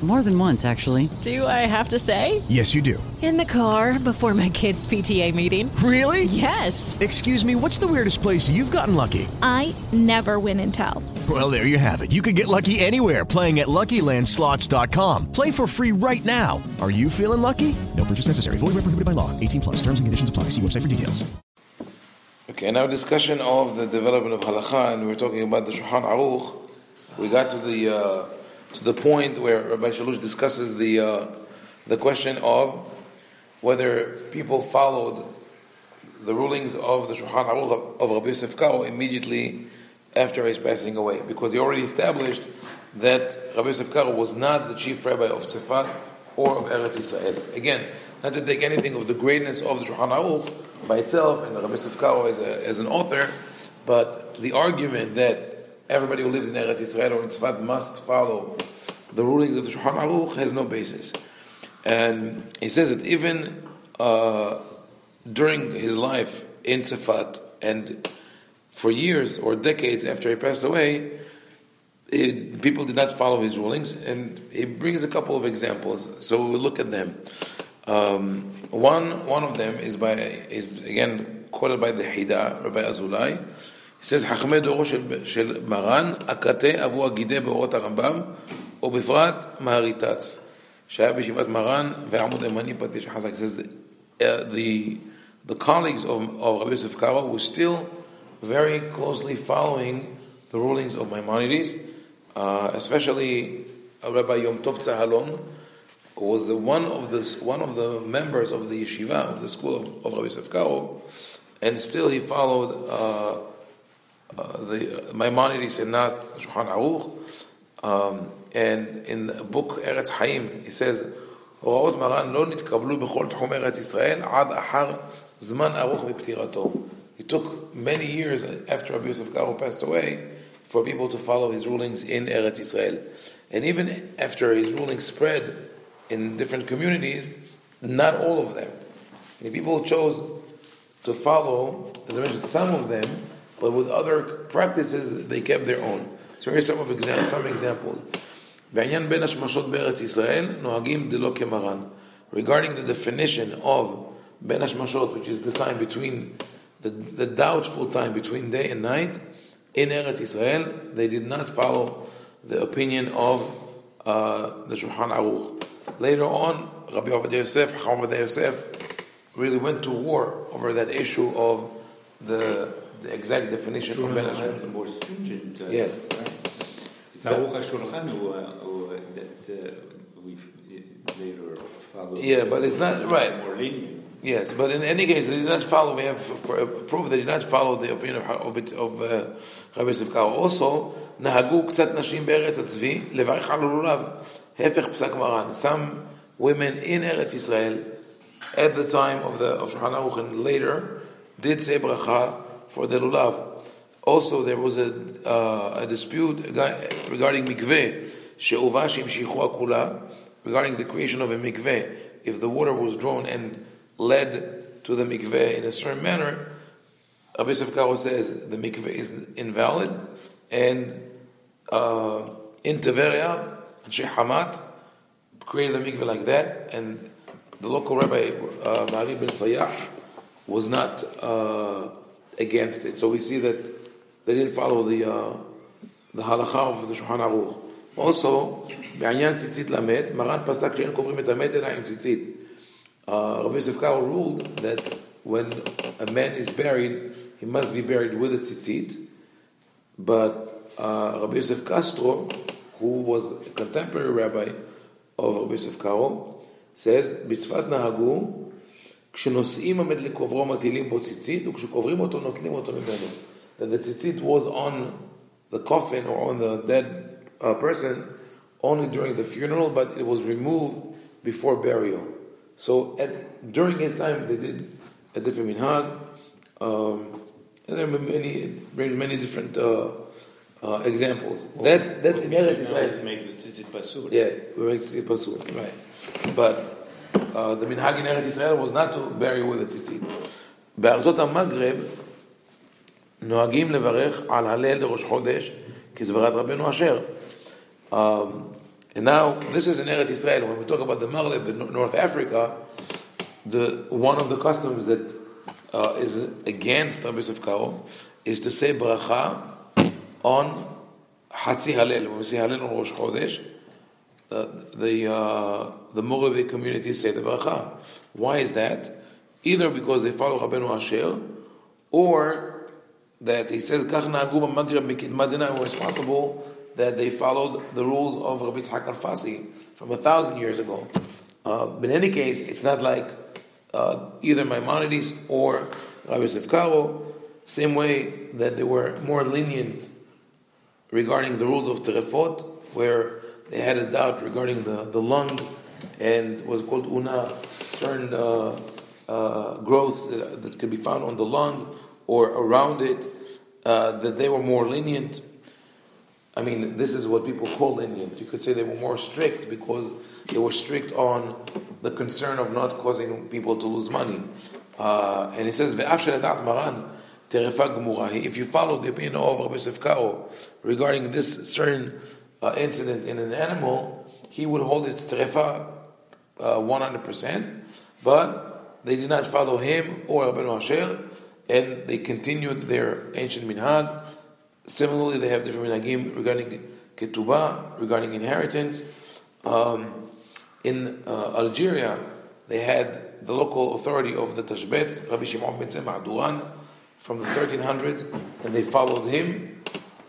More than once, actually. Do I have to say? Yes, you do. In the car before my kids' PTA meeting. Really? Yes. Excuse me, what's the weirdest place you've gotten lucky? I never win and tell. Well, there you have it. You can get lucky anywhere, playing at LuckyLandSlots.com. Play for free right now. Are you feeling lucky? No purchase necessary. Void where prohibited by law. 18 plus. Terms and conditions apply. See website for details. Okay, now discussion of the development of Halakha, and we're talking about the Shulchan Aruch. We got to the point where Rabbi Shalush discusses the question of whether people followed the rulings of the Shulchan Aruch of Rabbi Yosef Karo immediately after his passing away, because he already established that Rabbi Yosef Karo was not the chief rabbi of Tzfat or of Eretz Yisrael. Again, not to take anything of the greatness of the Shulchan Aruch by itself and Rabbi Yosef Karo as an author, but the argument that everybody who lives in Eretz Yisrael or in Tzfat must follow the rulings of the Shulchan Aruch has no basis. And he says that even during his life in Tzfat and for years or decades after he passed away, people did not follow his rulings. And he brings a couple of examples, so we'll look at them. One of them is again quoted by the Hida, Rabbi Azulai. He says, "Hachmei doro shel Maran akate avu agide beorot Rambam or befrat maharitatz shaya b'shivat Maran ve'amud emani patish hazak." Says the colleagues of Rabbi Yosef Karo were still very closely following the rulings of Maimonides, especially Rabbi Yom Tov Tzahalon, who was one of the members of the yeshiva of the school of Rabbi Yosef Karo, and still he followed the Maimonides and not Shulchan Aruch. And in the book Eretz Haim, he says, "Horaot Maran lo nitkablu bechol tchum Eretz Yisrael ad achar zman aruch v'ptirato." It took many years after Rabbi Yosef Karo passed away for people to follow his rulings in Eretz Yisrael, and even after his rulings spread in different communities, not all of them. The people chose to follow, as I mentioned, some of them, but with other practices, they kept their own. So here's some examples. Regarding the definition of Ben Hashmashot, which is the time between the doubtful time between day and night in Eretz Yisrael, they did not follow the opinion of the Shulchan Aruch. Later on, Rabbi Ovadia Yosef really went to war over that issue of the exact definition of Ben Hashemah. The more stringent. Yes. Right? It's Aruch HaShulchan that we later follow. Yeah, but it's not right. More lenient. Yes, but in any case, they did not follow. We have proof they did not follow the opinion of Rabbi Sifkao. Also, Nahagu k'tzat nashim be'eretz atzvi levarich al lulav hefech p'sak maran. Some women in Eretz Yisrael at the time of Shulchan Aruch and later did say bracha for the lulav. Also, there was a dispute regarding mikveh, she'uvashim shichua kula, regarding the creation of a mikveh. If the water was drawn and led to the mikveh in a certain manner, Rabbi Yosef Karo says the mikveh is invalid, and in Taveria, Shehamat created a mikveh like that, and the local rabbi Ma'rib bin Sayah was not against it. So we see that they didn't follow the halakha of the Shulchan Aruch. Also, B'anyan Tzitzit Lamed, Maran Pasak She'en Kovrim Et Hamet Ela Im Tzitzit. Rabbi Yosef Karo ruled that when a man is buried, he must be buried with a tzitzit. But Rabbi Yosef Castro, who was a contemporary rabbi of Rabbi Yosef Karo, says, "B'tzfat nahagu, that the tzitzit was on the coffin or on the dead person only during the funeral, but it was removed before burial." So during his time, they did a different minhag. And there are many different examples. That's in Eretz Yisrael. Make the tzitzit pasur. Yeah, we make tzitzit pasur. Right, but the minhag in Eretz Yisrael was not to bury with a tzitzit. בארצות המגרב נוהגים לברך על הלל לראש חודש כסברת רבנו אשר. And now, this is in Eretz Yisrael. When we talk about the Maghreb in North Africa, one of the customs that is against Rabbi Sifkao is to say bracha on Hatzi Halel. When we say Halel on Rosh Chodesh, the Maghrebi community say the bracha. Why is that? Either because they follow Rabbeinu Asher, or that he says Kach Na'agu B'Maghreb Mikidmat Dinah, where it's possible that they followed the rules of Rabbi Tzachar Kalfasi from 1,000 years ago. But in any case, it's not like either Maimonides or Rabbi Yosef Karo, same way that they were more lenient regarding the rules of Terefot, where they had a doubt regarding the lung, and was called una, certain growths that could be found on the lung or around it, that they were more lenient. I mean, this is what people call lenient. You could say they were more strict because they were strict on the concern of not causing people to lose money. And it says, Maran, if you follow the opinion of Rabbi Sifkao regarding this certain incident in an animal, he would hold its terefa 100%, but they did not follow him or Rabbeinu Asher, and they continued their ancient minhag. Similarly, they have different minhagim regarding Ketubah, regarding inheritance. In Algeria, they had the local authority of the Tashbets, Rabbi Shimon ben Tzemah from the 1300s, and they followed him.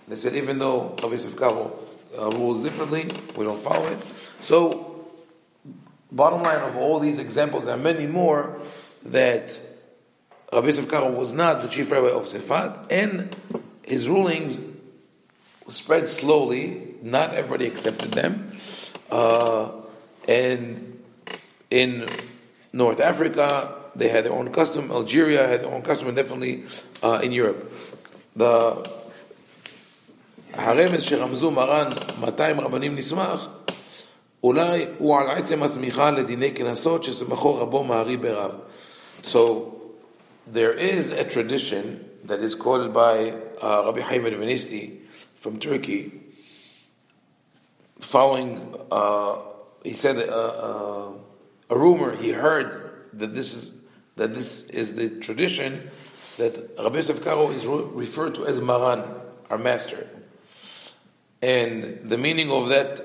They said, even though Rabbi Yosef Karo rules differently, we don't follow it. So, bottom line of all these examples, there are many more, that Rabbi Yosef Karo was not the chief rabbi of Tzfat, and his rulings spread slowly. Not everybody accepted them. And in North Africa, they had their own custom. Algeria had their own custom, and definitely in Europe. The הרמז שרמזו מרן 200 רבנים נשמח, אולי הוא על עצם הסמיכה לדיני כנסות שסמכו רבו מארי ברב. So, there is a tradition that is called by Rabbi Haim Advenisti from Turkey, following, he said, a rumor he heard that this is the tradition that Rabbi Yosef Karo is referred to as Maran, our master. And the meaning of that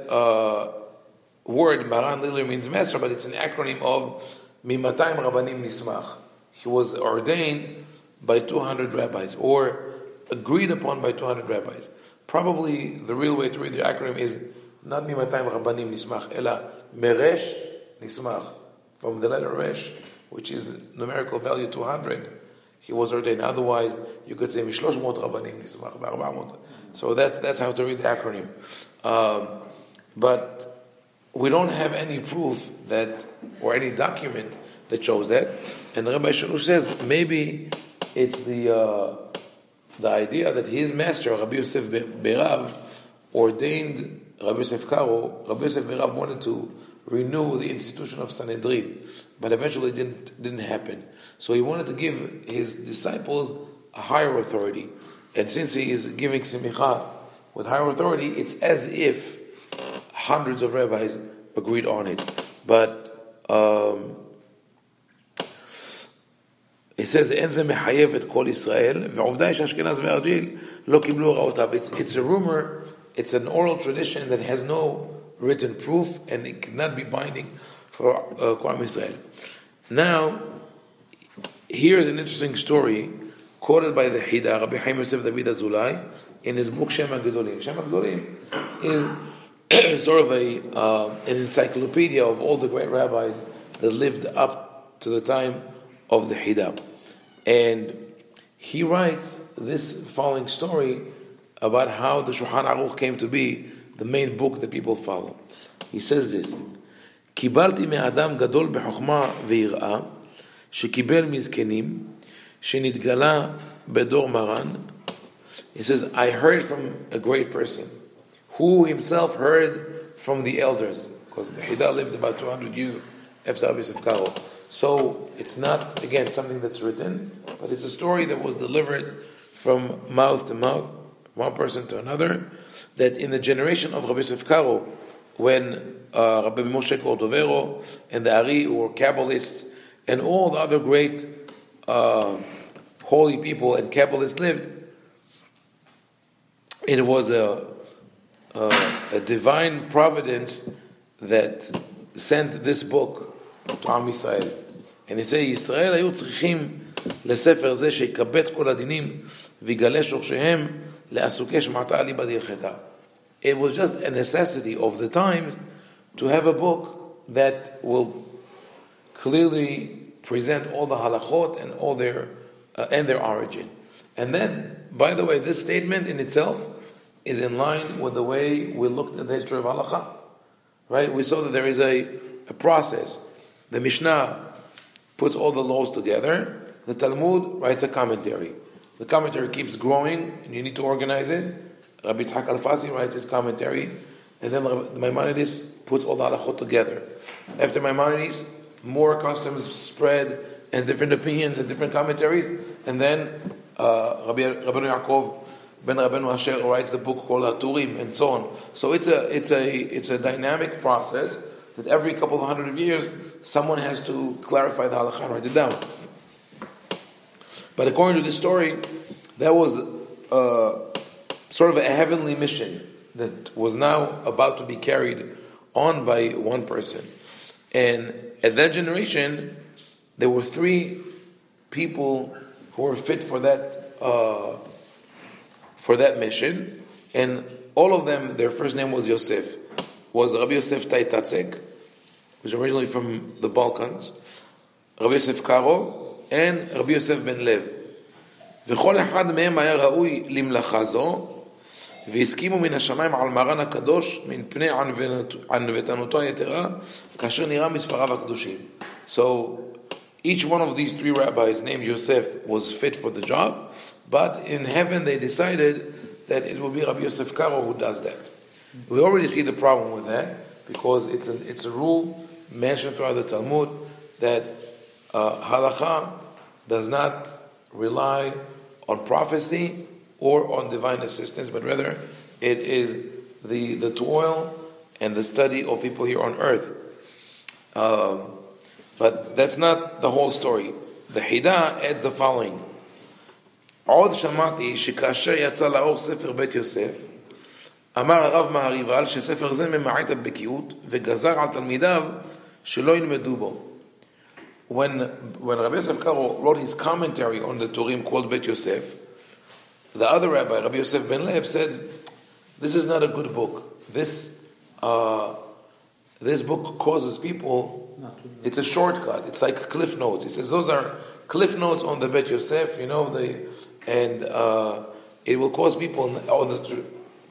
word, Maran, literally means master, but it's an acronym of Mimatayim Rabbanim Nismach. He was ordained by 200 rabbis, or agreed upon by 200 rabbis. Probably the real way to read the acronym is not Mimatayim Rabbanim Nismach, Ela Meresh Nismach, from the letter Resh, which is numerical value 200. He was ordained. Otherwise, you could say Mishlosh Mot Rabbanim Nismach B'Arba. So that's how to read the acronym. But we don't have any proof that, or any document that shows that. And Rabbi Shalush says maybe it's the idea that his master, Rabbi Yosef Berav, ordained Rabbi Yosef Karo. Rabbi Yosef Berav wanted to renew the institution of Sanhedrin, but eventually didn't happen. So he wanted to give his disciples a higher authority. And since he is giving simicha with higher authority, it's as if hundreds of rabbis agreed on it. But it says, it's a rumor, it's an oral tradition that has no written proof, and it cannot be binding for K'am Israel. Now, here's an interesting story quoted by the Hida, Rabbi Chaim Yosef David Azulai, in his book Shem HaGedolim. Shem HaGedolim is sort of an encyclopedia of all the great rabbis that lived up to the time of the Hida. And he writes this following story about how the Shulchan Aruch came to be the main book that people follow. He says this: "Kibalti me'adam gadol bechokma ve'irah, shekibel mizkenim, shenitgala bedor Maran." He says, "I heard from a great person, who himself heard from the elders," because the Hida lived about 200 years after Rabbi Yosef Karo. So it's not, again, something that's written, but it's a story that was delivered from mouth to mouth, one person to another, that in the generation of Rabbi Yosef Karo, when Rabbi Moshe Cordovero and the Ari, who were Kabbalists, and all the other great holy people and Kabbalists lived, it was a divine providence that sent this book to Am Yisrael. And he said, Yisrael היו צריכים לספר זה שיקבץ כל הדינים ויגלה שורשיהם לעסוקי שמעתה אליבא דהלכתה. It was just a necessity of the times to have a book that will clearly present all the halachot and all their origin. And then, by the way, this statement in itself is in line with the way we looked at the history of halakha. Right? We saw that there is a process. The Mishnah puts all the laws together. The Talmud writes a commentary. The commentary keeps growing, and you need to organize it. Rabbi Tzachar Kalfasi writes his commentary, and then Maimonides puts all the halachot together. After Maimonides, more customs spread, and different opinions, and different commentaries, and then Rabbeinu Yaakov Ben Rabbeinu Asher writes the book called Turim, and so on. So it's a dynamic process that every couple of hundred of years, someone has to clarify the halakha and write it down. But according to this story, that was sort of a heavenly mission that was now about to be carried on by one person. And at that generation, there were three people who were fit for that mission. And all of them, their first name was Yosef. Was Rabbi Yosef Taitatzek, who's originally from the Balkans, Rabbi Yosef Karo, and Rabbi Yosef Ben-Lev. וכל אחד מהם היה ראוי למלאכה זו, והסכימו מן השמיים על מרן הקדוש, מן פני ענוותנותו היתרה, כאשר נראה מספריו הקדושים. So, each one of these three rabbis named Yosef was fit for the job, but in heaven they decided that it will be Rabbi Yosef Karo who does that. We already see the problem with that, because it's a rule mentioned throughout the Talmud that halakha does not rely on prophecy or on divine assistance, but rather it is the toil and the study of people here on earth. But that's not the whole story. The Hidah adds the following. עוד שמעתי שכאשר יצא לאור ספר בית יוסף, אמר הרב מהרי"ל שספר זה ממעט הבקיאות וגזר על תלמידיו שלא ילמדו בו. When Rabbi Yosef Karo wrote his commentary on the Turim called Bet Yosef, the other rabbi, Rabbi Yosef Ben-Lev, said, this is not a good book. This book causes people, it's a shortcut. It's like cliff notes. He says, those are cliff notes on the Bet Yosef, it will cause people on the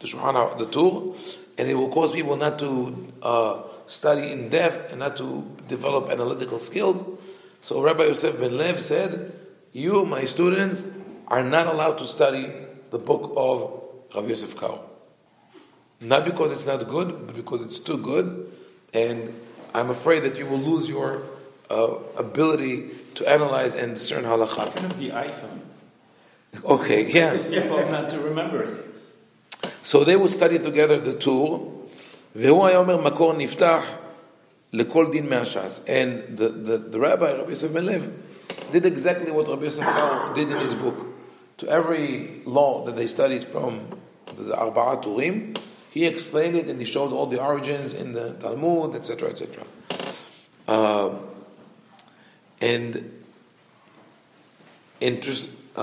Shulchan, the Tur, and it will cause people not to study in depth and not to develop analytical skills. So Rabbi Yosef Ben-Lev said, you, my students, are not allowed to study the book of Rabbi Yosef Karo. Not because it's not good, but because it's too good, and I'm afraid that you will lose your ability to analyze and discern halakha. Kind of the iPhone. Okay, yeah. It's people not to remember things. So they would study together the Tur, והוא היה אומר מקור נפתח לכל דין מהש"ס. And the rabbi, Rabbi Yosef Ben-Lev, did exactly what Rabbi Yosef Karo did in his book. To every law that they studied from the Arba'a Turim, he explained it and he showed all the origins in the Talmud, etc., etc.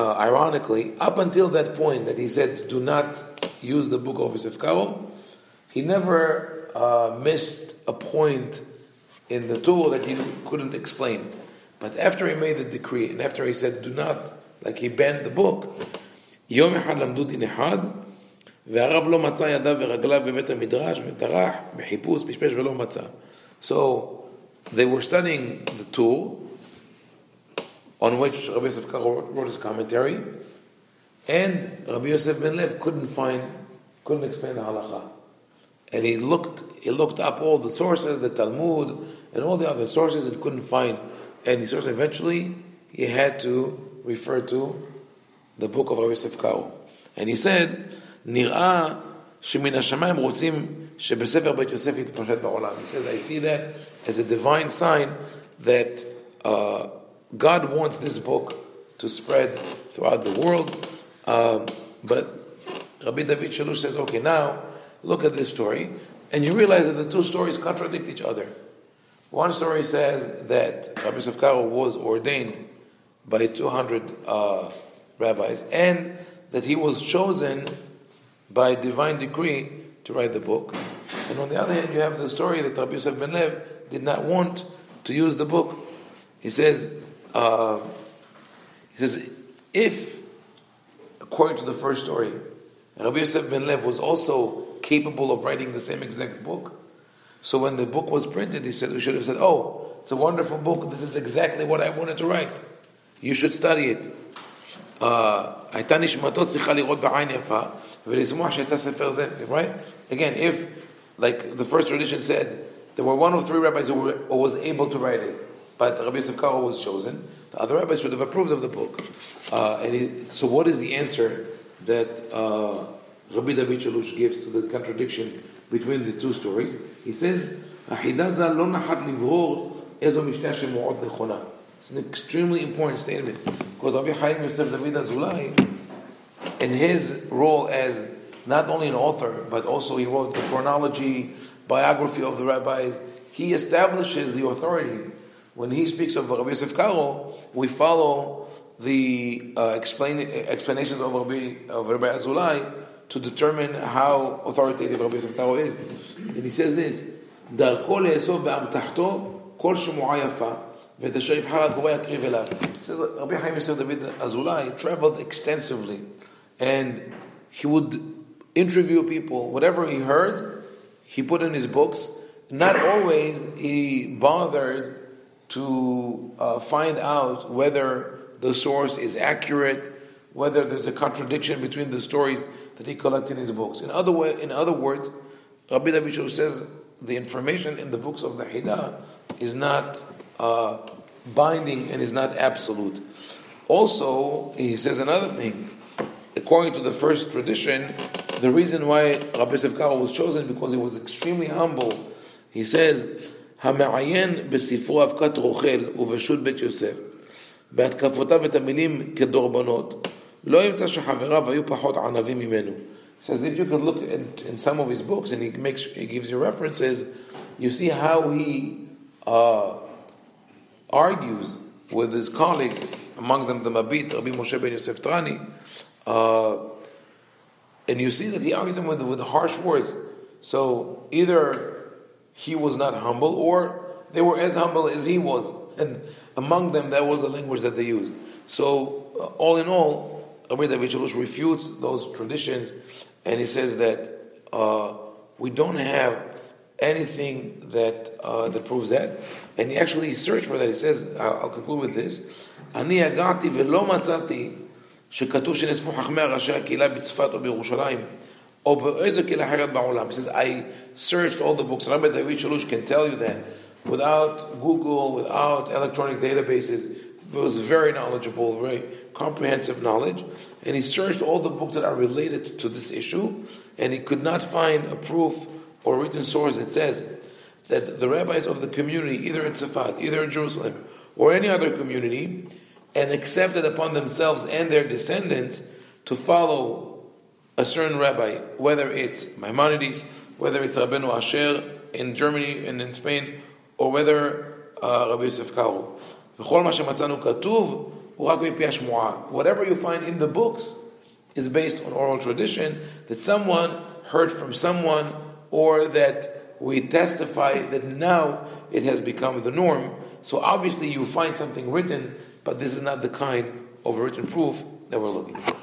Ironically, up until that point that he said, do not use the book of Yosef Karo, he never missed a point in the Torah that he couldn't explain. But after he made the decree, and after he said, do not, like he banned the book, יום אחד למדו דין אחד, והרב לא מצא ידיו ורגליו בבית המדרש, וטרח בחיפוש, פשפש ולא מצא. So, they were studying the Torah, on which Rabbi Yosef Karo wrote his commentary, and Rabbi Yosef Ben-Lev couldn't explain the halakha. And he looked up all the sources, the Talmud, and all the other sources, and couldn't find and so eventually he had to refer to the book of Rabbi Yosef Karo. And he said, Nir'ah shemin hashamayim rotzim shebesefer Bet Yosef yitparashat ba'olam. He says, I see that as a divine sign that God wants this book to spread throughout the world. But Rabbi David Shalush says, okay, now look at this story, and you realize that the two stories contradict each other. One story says that Rabbi Yosef Karo was ordained by 200 rabbis, and that he was chosen by divine decree to write the book. And on the other hand, you have the story that Rabbi Yosef Ben-Lev did not want to use the book. He says, if, according to the first story, Rabbi Yosef Ben-Lev was also capable of writing the same exact book, so when the book was printed, he said, we should have said, oh, it's a wonderful book, this is exactly what I wanted to write. You should study it. Right? Again, if, like the first tradition said, there were one or three rabbis who was able to write it, but Rabbi Yosef Karo was chosen, the other rabbis would have approved of the book. So what is the answer that Rabbi David Shalush gives to the contradiction between the two stories? He says, it's an extremely important statement, because Rabbi Yosef David Azulai, in his role as not only an author, but also he wrote the chronology, biography of the rabbis, he establishes the authority. When he speaks of Rabbi Yosef Karo, we follow the explanations of Rabbi Azulai to determine how authoritative Rabbi Yosef Karo is. And he says this, he says, Rabbi Chaim Yosef David Azulai traveled extensively, and he would interview people. Whatever he heard, he put in his books. Not always he bothered to find out whether the source is accurate, whether there's a contradiction between the stories that he collects in his books. In other words, Rabbi David Shalush says the information in the books of the Hidah is not binding and is not absolute. Also, he says another thing. According to the first tradition, the reason why Rabbi Yosef Karo was chosen because he was extremely humble. He says, "Hama'ayen besifro avkat rochel uveshut Bet Yosef be'atkavotav etamilim kedorbanot lo imtza shechaverav hayu pachot anavim mimenu." He says, if you can look in some of his books, and he gives you references, you see how he argues with his colleagues, among them the Mabit, Rabbi Moshe Ben Yosef Trani, and you see that he argues them with harsh words. So either he was not humble, or they were as humble as he was, and among them that was the language that they used. So all in all, Rabbi David Shalush refutes those traditions, and he says that we don't have anything that proves that. And he actually searched for that. He says, I'll conclude with this. Ani agati velo matzati shekatuv shenesfu chachmei rashi hakila b'Tzfat o b'Yerushalayim o be'ezo kila harat ba'olam. He says, I searched all the books. Rabbi David Shalush can tell you that without Google, without electronic databases. He was very knowledgeable, very comprehensive knowledge. And he searched all the books that are related to this issue, and he could not find a proof or written source that says that the rabbis of the community, either in Tzfat, either in Jerusalem, or any other community, and accepted upon themselves and their descendants to follow a certain rabbi, whether it's Maimonides, whether it's Rabbeinu Asher in Germany and in Spain, or whether Rabbi Yosef Karo. Whatever you find in the books is based on oral tradition, that someone heard from someone, or that we testify that now it has become the norm. So obviously you find something written, but this is not the kind of written proof that we're looking for.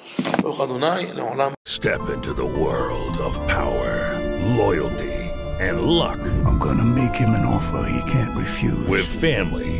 Step into the world of power, loyalty, and luck. I'm going to make him an offer he can't refuse. With family,